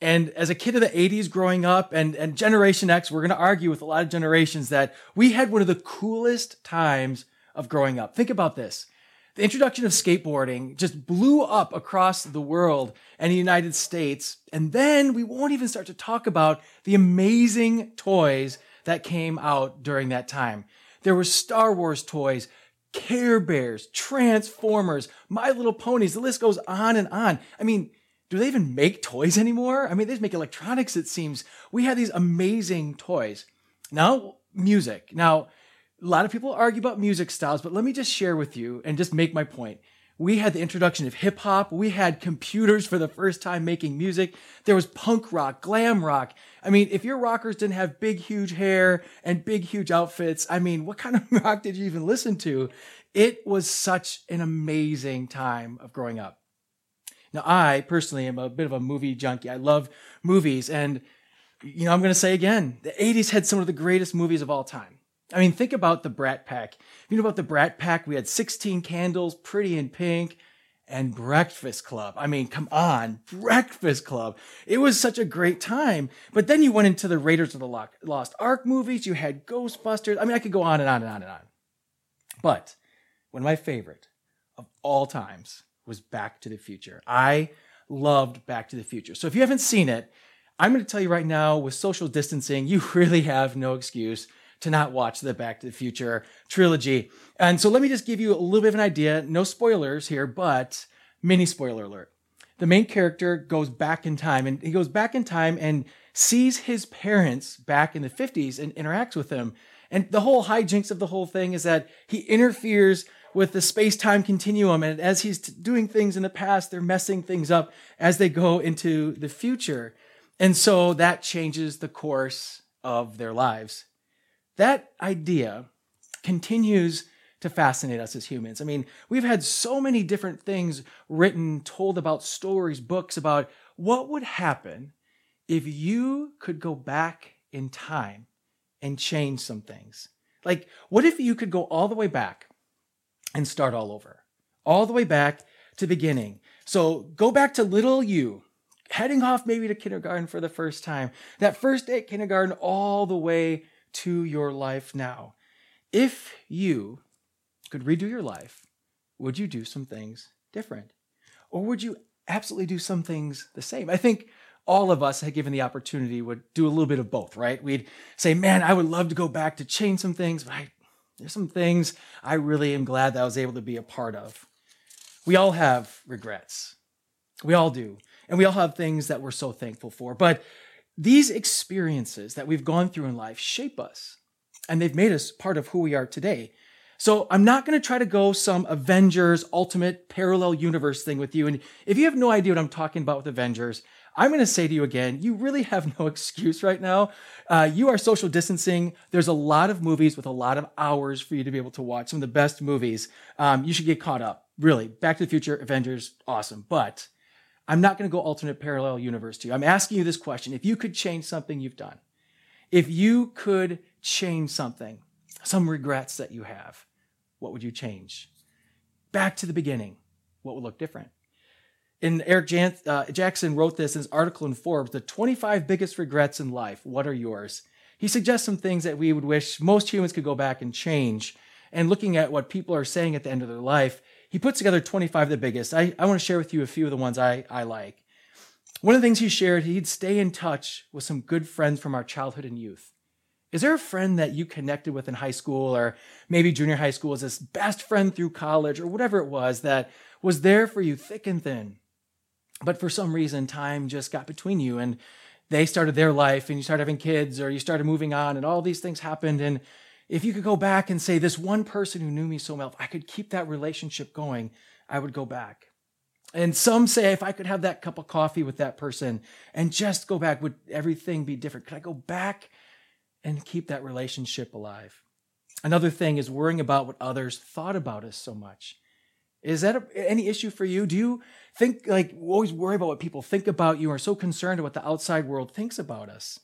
And as a kid of the 80s growing up and Generation X, we're going to argue with a lot of generations that we had one of the coolest times of growing up. Think about this. The introduction of skateboarding just blew up across the world and the United States. And then we won't even start to talk about the amazing toys that came out during that time. There were Star Wars toys, Care Bears, Transformers, My Little Ponies. The list goes on and on. I mean, do they even make toys anymore? I mean, they just make electronics, it seems. We had these amazing toys. Now, music. Now, a lot of people argue about music styles, but let me just share with you and just make my point. We had the introduction of hip hop. We had computers for the first time making music. There was punk rock, glam rock. I mean, if your rockers didn't have big, huge hair and big, huge outfits, I mean, what kind of rock did you even listen to? It was such an amazing time of growing up. Now, I personally am a bit of a movie junkie. I love movies. And, you know, I'm going to say again, the 80s had some of the greatest movies of all time. I mean, think about the Brat Pack. You know about the Brat Pack? We had 16 Candles, Pretty in Pink, and Breakfast Club. I mean, come on, Breakfast Club. It was such a great time. But then you went into the Raiders of the Lost Ark movies. You had Ghostbusters. I mean, I could go on and on and on and on. But one of my favorite of all times was Back to the Future. I loved Back to the Future. So if you haven't seen it, I'm going to tell you right now, with social distancing, you really have no excuse to not watch the Back to the Future trilogy. And so let me just give you a little bit of an idea. No spoilers here, but mini spoiler alert. The main character goes back in time, and he goes back in time and sees his parents back in the 50s and interacts with them. And the whole hijinks of the whole thing is that he interferes with the space-time continuum, and as he's doing things in the past, they're messing things up as they go into the future. And so that changes the course of their lives. That idea continues to fascinate us as humans. I mean, we've had so many different things written, told about stories, books about what would happen if you could go back in time and change some things. Like, what if you could go all the way back and start all over, all the way back to the beginning? So go back to little you, heading off maybe to kindergarten for the first time, that first day at kindergarten all the way to your life now. If you could redo your life, would you do some things different? Or would you absolutely do some things the same? I think all of us, had given the opportunity, would do a little bit of both, right? We'd say, man, I would love to go back to change some things, but there's some things I really am glad that I was able to be a part of. We all have regrets. We all do. And we all have things that we're so thankful for. But these experiences that we've gone through in life shape us, and they've made us part of who we are today. So I'm not going to try to go some Avengers ultimate parallel universe thing with you. And if you have no idea what I'm talking about with Avengers, I'm going to say to you again, you really have no excuse right now. You are social distancing. There's a lot of movies with a lot of hours for you to be able to watch. Some of the best movies. You should get caught up. Really, Back to the Future, Avengers, awesome. But I'm not going to go alternate parallel universe to you. I'm asking you this question. If you could change something you've done, if you could change something, some regrets that you have, what would you change? Back to the beginning, what would look different? And Eric Jackson wrote this in his article in Forbes, the 25 biggest regrets in life, what are yours? He suggests some things that we would wish most humans could go back and change. And looking at what people are saying at the end of their life, he puts together 25 of the biggest. I want to share with you a few of the ones I like. One of the things he shared, he'd stay in touch with some good friends from our childhood and youth. Is there a friend that you connected with in high school or maybe junior high school as this best friend through college or whatever it was that was there for you thick and thin? But for some reason, time just got between you and they started their life and you started having kids or you started moving on and all these things happened. And if you could go back and say, this one person who knew me so well, if I could keep that relationship going, I would go back. And some say, if I could have that cup of coffee with that person and just go back, would everything be different? Could I go back and keep that relationship alive. Another thing is worrying about what others thought about us so much. Is that any issue for you? Do you think, like, always worry about what people think about you, or so concerned about what the outside world thinks about us?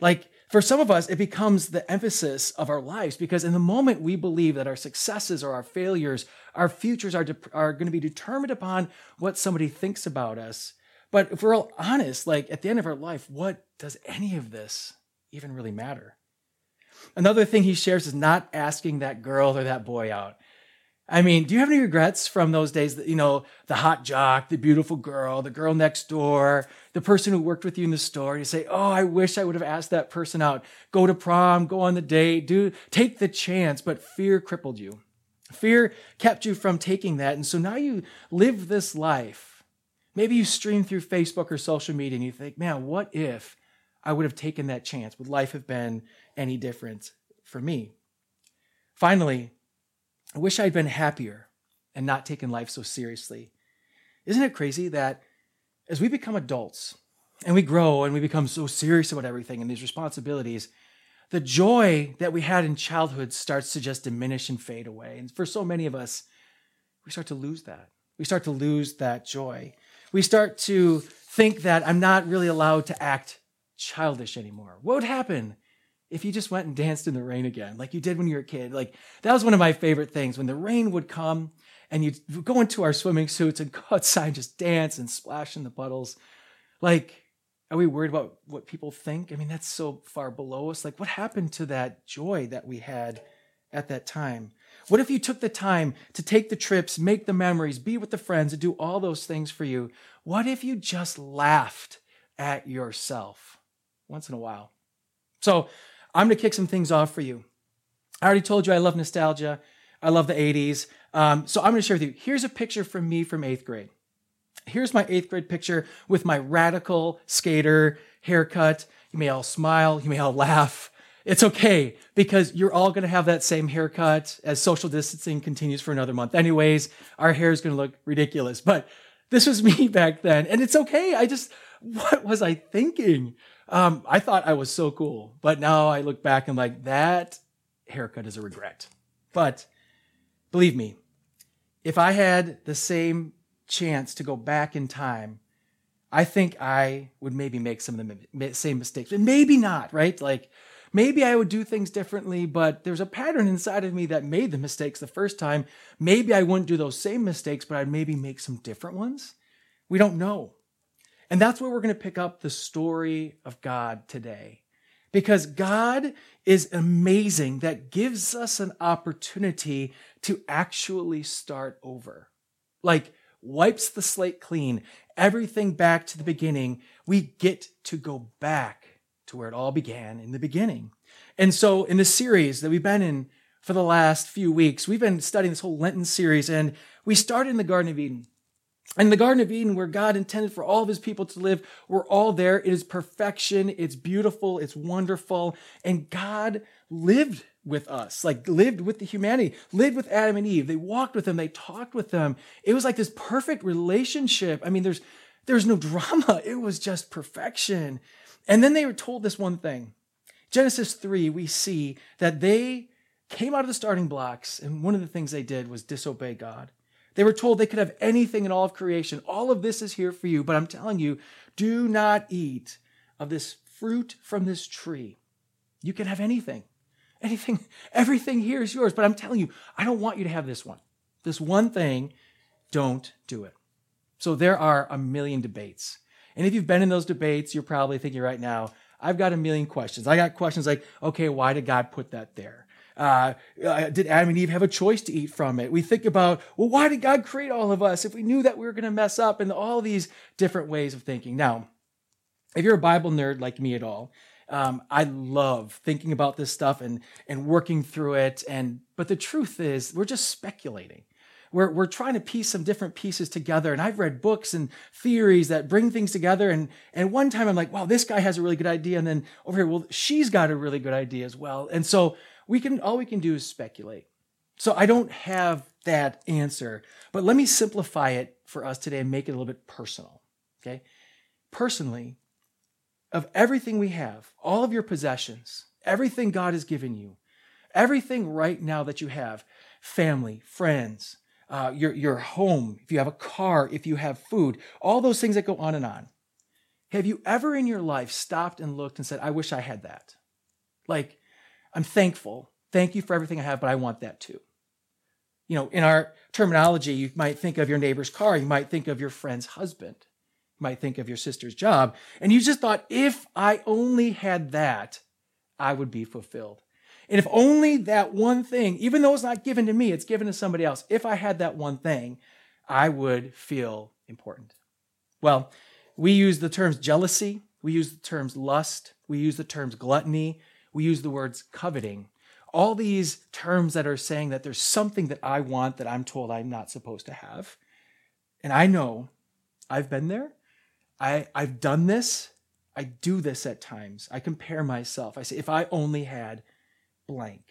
Like, for some of us, it becomes the emphasis of our lives, because in the moment we believe that our successes or our failures, our futures are going to be determined upon what somebody thinks about us. But if we're all honest, like, at the end of our life, what does any of this even really matter? Another thing he shares is not asking that girl or that boy out. I mean, do you have any regrets from those days that, you know, the hot jock, the beautiful girl, the girl next door, the person who worked with you in the store? You say, oh, I wish I would have asked that person out. Go to prom, go on the date, take the chance. But fear crippled you. Fear kept you from taking that. And so now you live this life. Maybe you stream through Facebook or social media and you think, man, what if I would have taken that chance? Would life have been any different for me? Finally, I wish I'd been happier and not taken life so seriously. Isn't it crazy that as we become adults and we grow and we become so serious about everything and these responsibilities, the joy that we had in childhood starts to just diminish and fade away. And for so many of us, we start to lose that. We start to lose that joy. We start to think that I'm not really allowed to act childish anymore. What would happen if you just went and danced in the rain again, like you did when you were a kid? Like, that was one of my favorite things, when the rain would come and you'd go into our swimming suits and go outside and just dance and splash in the puddles. Like, are we worried about what people think? I mean, that's so far below us. Like, what happened to that joy that we had at that time? What if you took the time to take the trips, make the memories, be with the friends, and do all those things for you? What if you just laughed at yourself once in a while? So, I'm going to kick some things off for you. I already told you I love nostalgia. I love the 80s. So I'm going to share with you. Here's a picture from me from 8th grade. Here's my 8th grade picture with my radical skater haircut. You may all smile. You may all laugh. It's okay, because you're all going to have that same haircut as social distancing continues for another month. Anyways, our hair is going to look ridiculous. But this was me back then. And it's okay. What was I thinking? I thought I was so cool, but now I look back and like, that haircut is a regret. But believe me, if I had the same chance to go back in time, I think I would maybe make some of the same mistakes, but maybe not, right? Like, maybe I would do things differently, but there's a pattern inside of me that made the mistakes the first time. Maybe I wouldn't do those same mistakes, but I'd maybe make some different ones. We don't know. And that's where we're going to pick up the story of God today, because God is amazing. That gives us an opportunity to actually start over, like wipes the slate clean, everything back to the beginning. We get to go back to where it all began in the beginning. And so in the series that we've been in for the last few weeks, we've been studying this whole Lenten series, and we started in the Garden of Eden. In the Garden of Eden, where God intended for all of his people to live, we're all there. It is perfection. It's beautiful. It's wonderful. And God lived with us, like lived with the humanity, lived with Adam and Eve. They walked with them. They talked with them. It was like this perfect relationship. I mean, there's no drama. It was just perfection. And then they were told this one thing. Genesis 3, we see that they came out of the starting blocks, and one of the things they did was disobey God. They were told they could have anything in all of creation. All of this is here for you, but I'm telling you, do not eat of this fruit from this tree. You can have anything, everything here is yours, but I'm telling you, I don't want you to have this one thing. Don't do it. So there are a million debates. And if you've been in those debates, you're probably thinking right now, I've got a million questions. I got questions like, okay, why did God put that there? Did Adam and Eve have a choice to eat from it? We think about, well, why did God create all of us if we knew that we were going to mess up, and all these different ways of thinking. Now, if you're a Bible nerd like me at all, I love thinking about this stuff and working through it. But the truth is, we're just speculating. We're trying to piece some different pieces together. And I've read books and theories that bring things together. And one time I'm like, wow, this guy has a really good idea. And then over here, well, she's got a really good idea as well. And so all we can do is speculate. So I don't have that answer, but let me simplify it for us today and make it a little bit personal, okay? Personally, of everything we have, all of your possessions, Everything God has given you, everything right now that you have, family, friends, your home, if you have a car, if you have food, all those things that go on and on. Have you ever in your life stopped and looked and said, I wish I had that? Like, I'm thankful. Thank you for everything I have, but I want that too. You know, in our terminology, you might think of your neighbor's car. You might think of your friend's husband. You might think of your sister's job. And you just thought, if I only had that, I would be fulfilled. And if only that one thing, even though it's not given to me, it's given to somebody else. If I had that one thing, I would feel important. Well, we use the terms jealousy. We use the terms lust. We use the terms gluttony. We use the words coveting. All these terms that are saying that there's something that I want that I'm told I'm not supposed to have. And I know I've been there. I've done this. I do this at times. I compare myself. I say, if I only had blank.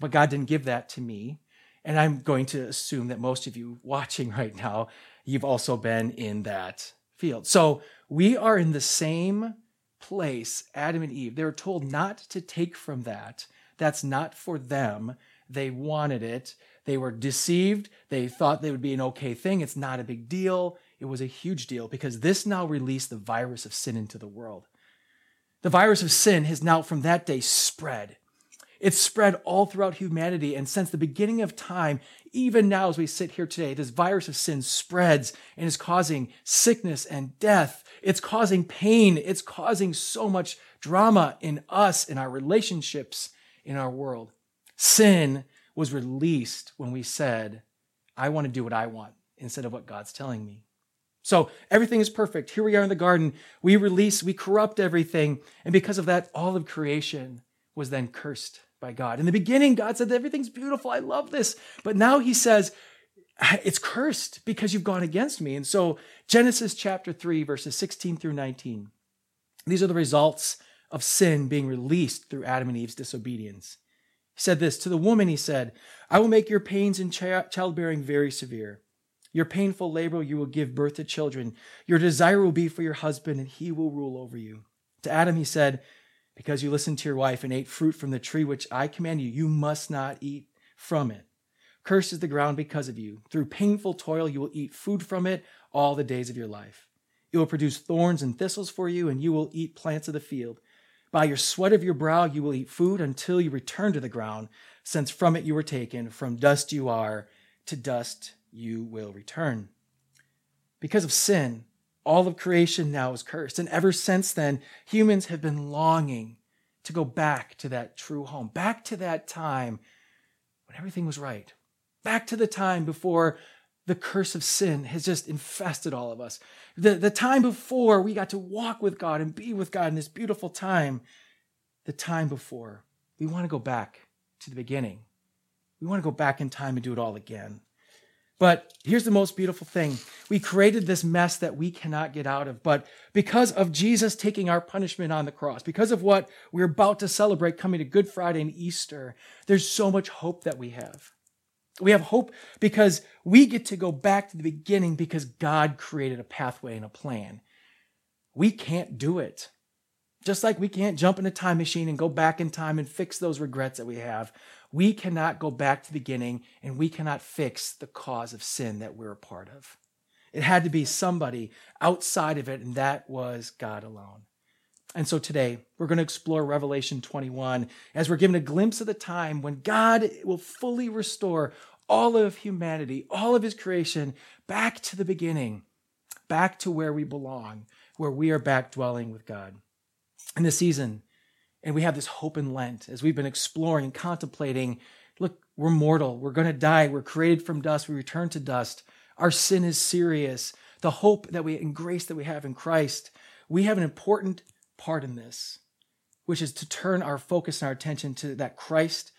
But God didn't give that to me. And I'm going to assume that most of you watching right now, you've also been in that field. So we are in the same place, Adam and Eve. They were told not to take from that. That's not for them. They wanted it. They were deceived. They thought they would be an okay thing. It's not a big deal. It was a huge deal because this now released the virus of sin into the world. The virus of sin has now from that day spread. It's spread all throughout humanity, and since the beginning of time, even now as we sit here today, this virus of sin spreads and is causing sickness and death. It's causing pain. It's causing so much drama in us, in our relationships, in our world. Sin was released when we said, I want to do what I want instead of what God's telling me. So everything is perfect. Here we are in the garden. We release, we corrupt everything, and because of that, all of creation was then cursed by God. In the beginning, God said, everything's beautiful. I love this. But now he says, it's cursed because you've gone against me. And so Genesis chapter 3, verses 16 through 19. These are the results of sin being released through Adam and Eve's disobedience. He said this, to the woman, he said, I will make your pains in childbearing very severe. Your painful labor, you will give birth to children. Your desire will be for your husband, and he will rule over you. To Adam, he said, because you listened to your wife and ate fruit from the tree which I command you, you must not eat from it. Cursed is the ground because of you. Through painful toil, you will eat food from it all the days of your life. It will produce thorns and thistles for you, and you will eat plants of the field. By your sweat of your brow, you will eat food until you return to the ground, since from it you were taken. From dust you are, to dust you will return. Because of sin, all of creation now is cursed. And ever since then, humans have been longing to go back to that true home, back to that time when everything was right, back to the time before the curse of sin has just infested all of us, the time before we got to walk with God and be with God in this beautiful time, the time before. We want to go back to the beginning. We want to go back in time and do it all again. But here's the most beautiful thing. We created this mess that we cannot get out of. But because of Jesus taking our punishment on the cross, because of what we're about to celebrate coming to Good Friday and Easter, there's so much hope that we have. We have hope because we get to go back to the beginning because God created a pathway and a plan. We can't do it. Just like we can't jump in a time machine and go back in time and fix those regrets that we have, we cannot go back to the beginning and we cannot fix the cause of sin that we're a part of. It had to be somebody outside of it, and that was God alone. And so today, we're going to explore Revelation 21 as we're given a glimpse of the time when God will fully restore all of humanity, all of his creation, back to the beginning, back to where we belong, where we are back dwelling with God. In this season, and we have this hope in Lent as we've been exploring and contemplating, look, we're mortal. We're going to die. We're created from dust. We return to dust. Our sin is serious. The hope that we and grace that we have in Christ, we have an important part in this, which is to turn our focus and our attention to that Christ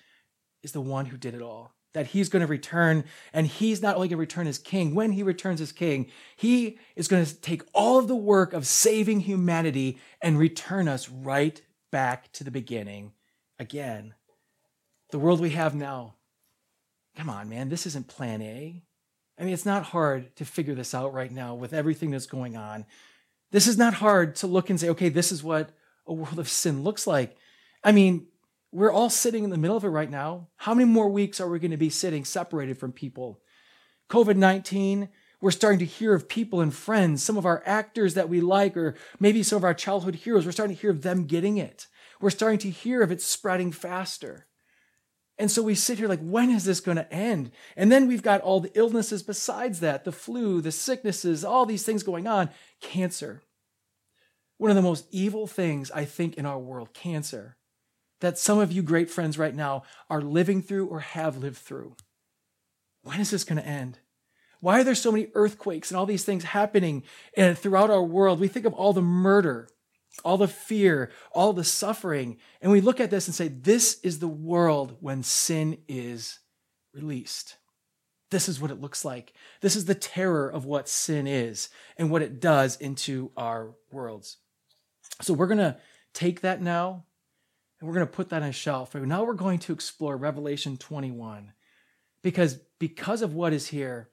is the one who did it all, that he's going to return, and he's not only going to return as king. When he returns as king, he is going to take all of the work of saving humanity and return us right back to the beginning again. The world we have now, come on, man, this isn't plan A. I mean, it's not hard to figure this out right now with everything that's going on. This is not hard to look and say, okay, this is what a world of sin looks like. I mean, We're all sitting in the middle of it right now. How many more weeks are we going to be sitting separated from people? COVID-19, we're starting to hear of people and friends, some of our actors that we like, or maybe some of our childhood heroes, we're starting to hear of them getting it. We're starting to hear of it spreading faster. And so we sit here like, when is this going to end? And then we've got all the illnesses besides that, the flu, the sicknesses, all these things going on. Cancer. One of the most evil things, I think, in our world, cancer, that some of you great friends right now are living through or have lived through. When is this going to end? Why are there so many earthquakes and all these things happening throughout our world? We think of all the murder, all the fear, all the suffering, and we look at this and say, this is the world when sin is released. This is what it looks like. This is the terror of what sin is and what it does into our worlds. So we're going to take that now, and we're going to put that on a shelf. Now we're going to explore Revelation 21, because of what is here,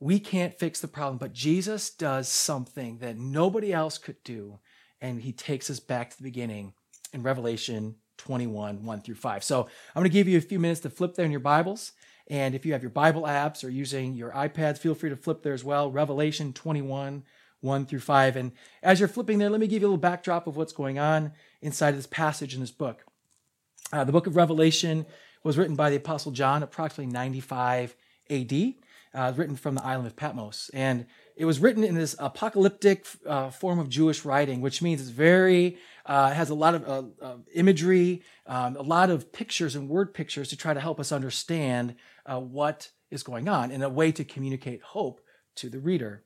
we can't fix the problem, but Jesus does something that nobody else could do, and he takes us back to the beginning in Revelation 21, 1 through 5. So I'm going to give you a few minutes to flip there in your Bibles, and if you have your Bible apps or using your iPads, feel free to flip there as well, Revelation 21, 1 through 5. And as you're flipping there, let me give you a little backdrop of what's going on inside of this passage in this book. The book of Revelation was written by the Apostle John approximately 95 AD. Written from the island of Patmos. And it was written in this apocalyptic form of Jewish writing, which means it's has a lot of imagery, a lot of pictures and word pictures to try to help us understand what is going on in a way to communicate hope to the reader.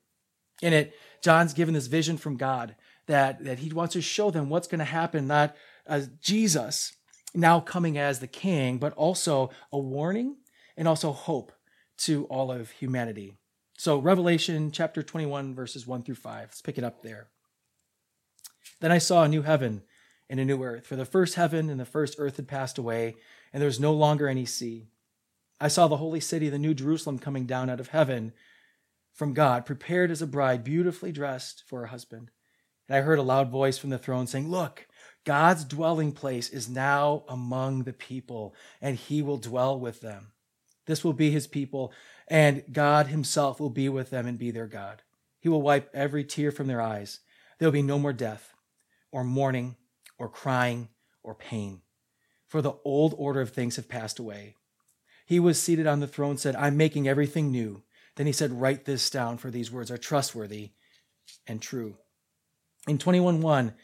In it, John's given this vision from God that he wants to show them what's going to happen, not as Jesus now coming as the king, but also a warning and also hope to all of humanity. So Revelation chapter 21, verses 1 through 5. Let's pick it up there. Then I saw a new heaven and a new earth, for the first heaven and the first earth had passed away, and there was no longer any sea. I saw the holy city, the new Jerusalem, coming down out of heaven from God, prepared as a bride, beautifully dressed for her husband. And I heard a loud voice from the throne saying, "Look, God's dwelling place is now among the people, and he will dwell with them. This will be his people, and God himself will be with them and be their God. He will wipe every tear from their eyes. There will be no more death, or mourning, or crying, or pain, for the old order of things have passed away." He was seated on the throne, said, "I'm making everything new." Then he said, "Write this down, for these words are trustworthy and true." In 21:1,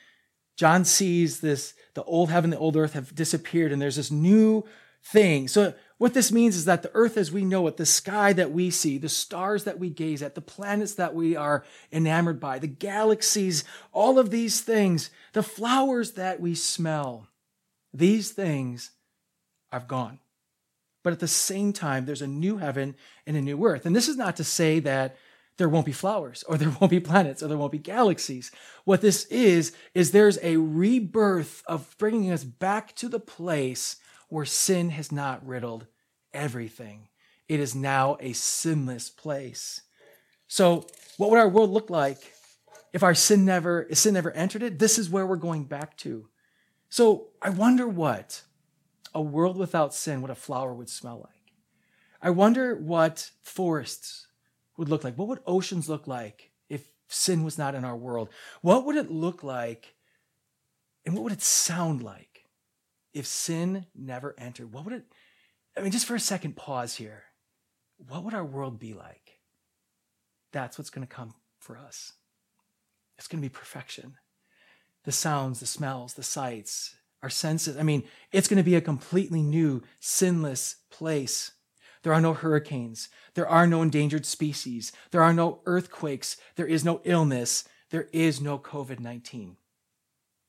John sees this, the old heaven, the old earth have disappeared, and there's this new thing. So what this means is that the earth as we know it, the sky that we see, the stars that we gaze at, the planets that we are enamored by, the galaxies, all of these things, the flowers that we smell, these things are gone. But at the same time, there's a new heaven and a new earth. And this is not to say that there won't be flowers or there won't be planets or there won't be galaxies. What this is there's a rebirth of bringing us back to the place where sin has not riddled everything. It is now a sinless place. So what would our world look like if sin never entered it? This is where we're going back to. So I wonder what a world without sin, what a flower would smell like. I wonder what forests would look like. What would oceans look like if sin was not in our world? What would it look like, and what would it sound like if sin never entered? What would it... I mean, just for a second, pause here. What would our world be like? That's what's going to come for us. It's going to be perfection. The sounds, the smells, the sights, our senses. I mean, it's going to be a completely new, sinless place. There are no hurricanes. There are no endangered species. There are no earthquakes. There is no illness. There is no COVID-19.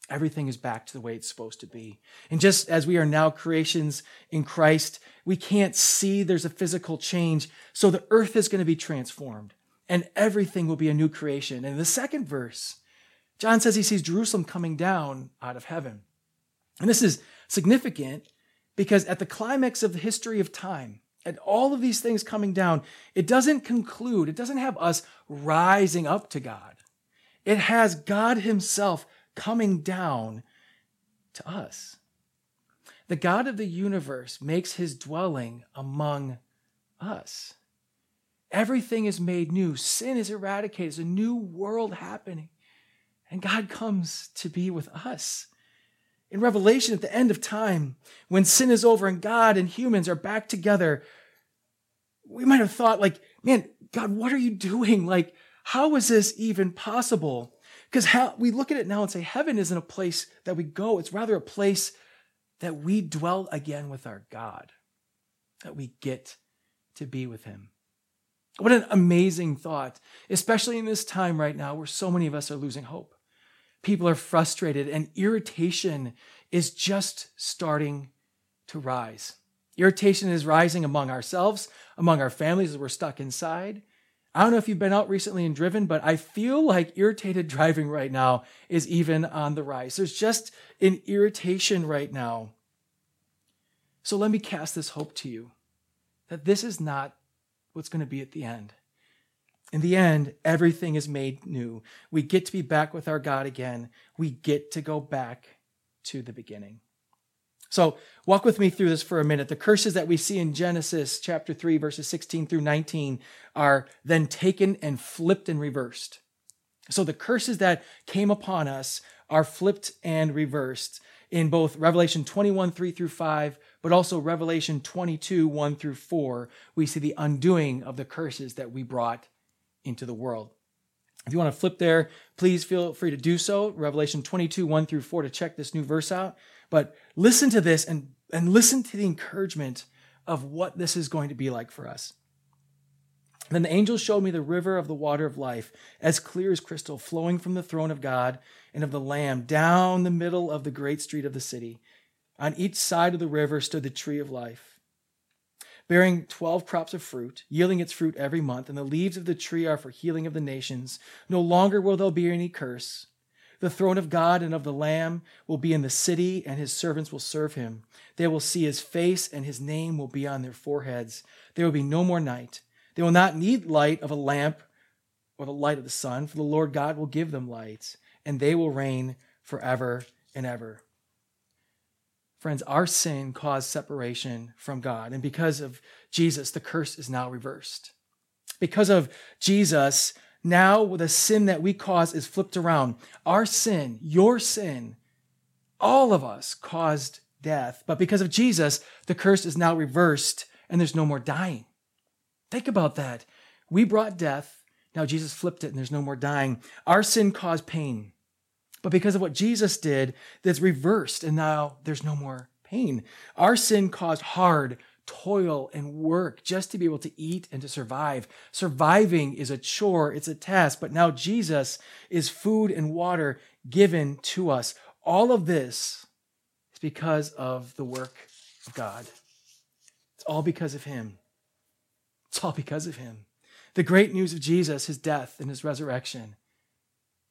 Everything is back to the way it's supposed to be. And just as we are now creations in Christ, we can't see there's a physical change. So the earth is going to be transformed and everything will be a new creation. And in the second verse, John says he sees Jerusalem coming down out of heaven. And this is significant because at the climax of the history of time, at all of these things coming down, it doesn't conclude. It doesn't have us rising up to God. It has God himself coming down to us. The God of the universe makes his dwelling among us. Everything is made new. Sin is eradicated. There's a new world happening. And God comes to be with us. In Revelation, at the end of time, when sin is over and God and humans are back together, we might have thought, like, man, God, what are you doing? Like, how is this even possible? Because we look at it now and say, heaven isn't a place that we go. It's rather a place that we dwell again with our God, that we get to be with him. What an amazing thought, especially in this time right now where so many of us are losing hope. People are frustrated and irritation is just starting to rise. Irritation is rising among ourselves, among our families as we're stuck inside. I don't know if you've been out recently and driven, but I feel like irritated driving right now is even on the rise. There's just an irritation right now. So let me cast this hope to you that this is not what's going to be at the end. In the end, everything is made new. We get to be back with our God again. We get to go back to the beginning. So walk with me through this for a minute. The curses that we see in Genesis chapter 3, verses 16 through 19 are then taken and flipped and reversed. So the curses that came upon us are flipped and reversed in both Revelation 21, 3 through 5, but also Revelation 22, 1 through 4. We see the undoing of the curses that we brought into the world. If you want to flip there, please feel free to do so. Revelation 22, 1 through 4 to check this new verse out. But listen to this and listen to the encouragement of what this is going to be like for us. Then the angel showed me the river of the water of life, as clear as crystal, flowing from the throne of God and of the Lamb down the middle of the great street of the city. On each side of the river stood the tree of life, bearing 12 crops of fruit, yielding its fruit every month, and the leaves of the tree are for healing of the nations. No longer will there be any curse. The throne of God and of the Lamb will be in the city, and his servants will serve him. They will see his face, and his name will be on their foreheads. There will be no more night. They will not need light of a lamp or the light of the sun, for the Lord God will give them light, and they will reign forever and ever. Friends, our sin caused separation from God, and because of Jesus, the curse is now reversed. Because of Jesus, now the sin that we cause is flipped around. Our sin, your sin, all of us caused death. But because of Jesus, the curse is now reversed and there's no more dying. Think about that. We brought death. Now Jesus flipped it and there's no more dying. Our sin caused pain. But because of what Jesus did, that's reversed and now there's no more pain. Our sin caused hard toil and work just to be able to eat and to survive. Surviving is a chore, it's a task, but now Jesus is food and water given to us. All of this is because of the work of God. It's all because of him. It's all because of him. The great news of Jesus, his death and his resurrection.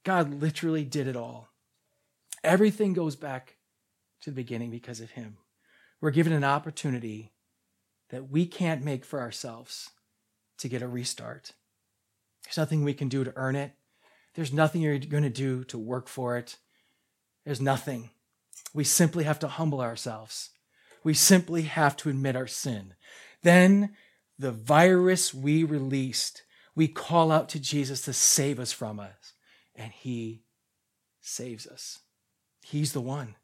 God literally did it all. Everything goes back to the beginning because of him. We're given an opportunity that we can't make for ourselves to get a restart. There's nothing we can do to earn it. There's nothing you're going to do to work for it. There's nothing. We simply have to humble ourselves. We simply have to admit our sin. Then the virus we released, we call out to Jesus to save us from us, and he saves us. He's the one.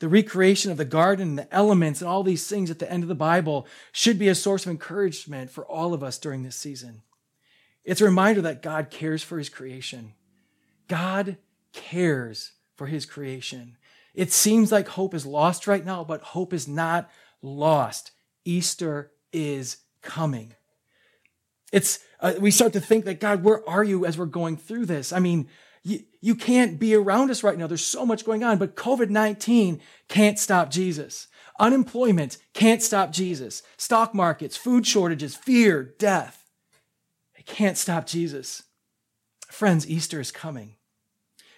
The recreation of the garden and the elements and all these things at the end of the Bible should be a source of encouragement for all of us during this season. It's a reminder that God cares for his creation. God cares for his creation. It seems like hope is lost right now, but hope is not lost. Easter is coming. We start to think that, God, where are you as we're going through this? I mean, you can't be around us right now. There's so much going on, but COVID-19 can't stop Jesus. Unemployment can't stop Jesus. Stock markets, food shortages, fear, death. It can't stop Jesus. Friends, Easter is coming.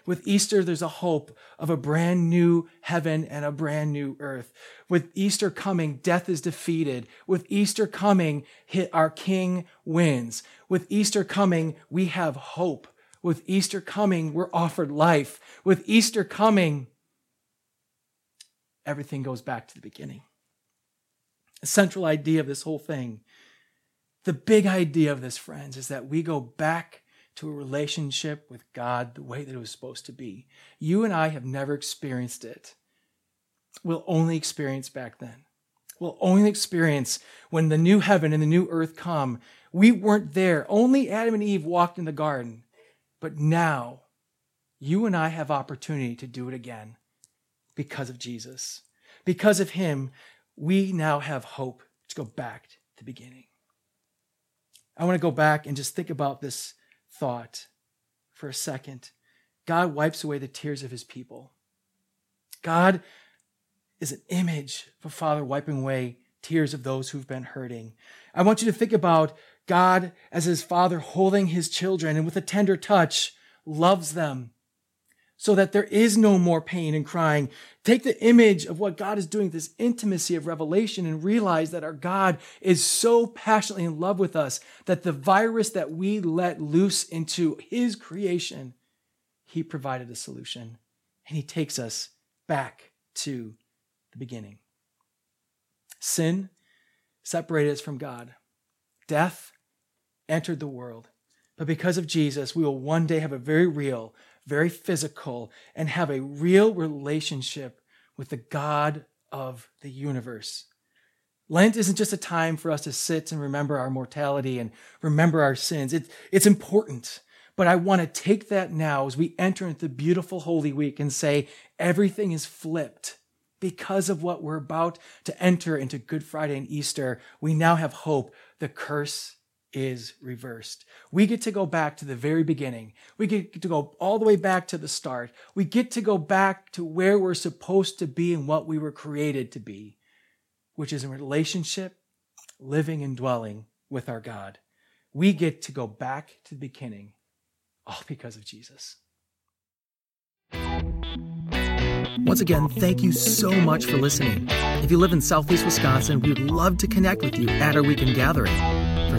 With Easter, there's a hope of a brand new heaven and a brand new earth. With Easter coming, death is defeated. With Easter coming, our King wins. With Easter coming, we have hope. With Easter coming, we're offered life. With Easter coming, everything goes back to the beginning. The central idea of this whole thing, the big idea of this, friends, is that we go back to a relationship with God the way that it was supposed to be. You and I have never experienced it. We'll only experience back then. We'll only experience when the new heaven and the new earth come. We weren't there. Only Adam and Eve walked in the garden. But now, you and I have opportunity to do it again because of Jesus. Because of him, we now have hope to go back to the beginning. I want to go back and just think about this thought for a second. God wipes away the tears of his people. God is an image of a father wiping away tears of those who've been hurting. I want you to think about God as his father holding his children and with a tender touch loves them so that there is no more pain and crying. Take the image of what God is doing, this intimacy of Revelation, and realize that our God is so passionately in love with us that the virus that we let loose into his creation, he provided a solution, and he takes us back to the beginning. Sin separated us from God. Death entered the world. But because of Jesus, we will one day have a very real, very physical, and have a real relationship with the God of the universe. Lent isn't just a time for us to sit and remember our mortality and remember our sins. It's important. But I want to take that now as we enter into the beautiful Holy Week and say everything is flipped. Because of what we're about to enter into Good Friday and Easter, we now have hope. The curse is reversed. We get to go back to the very beginning. We get to go all the way back to the start. We get to go back to where we're supposed to be and what we were created to be, which is in relationship, living and dwelling with our God. We get to go back to the beginning, all because of Jesus. Once again, thank you so much for listening. If you live in Southeast Wisconsin, we'd love to connect with you at our weekend gathering. For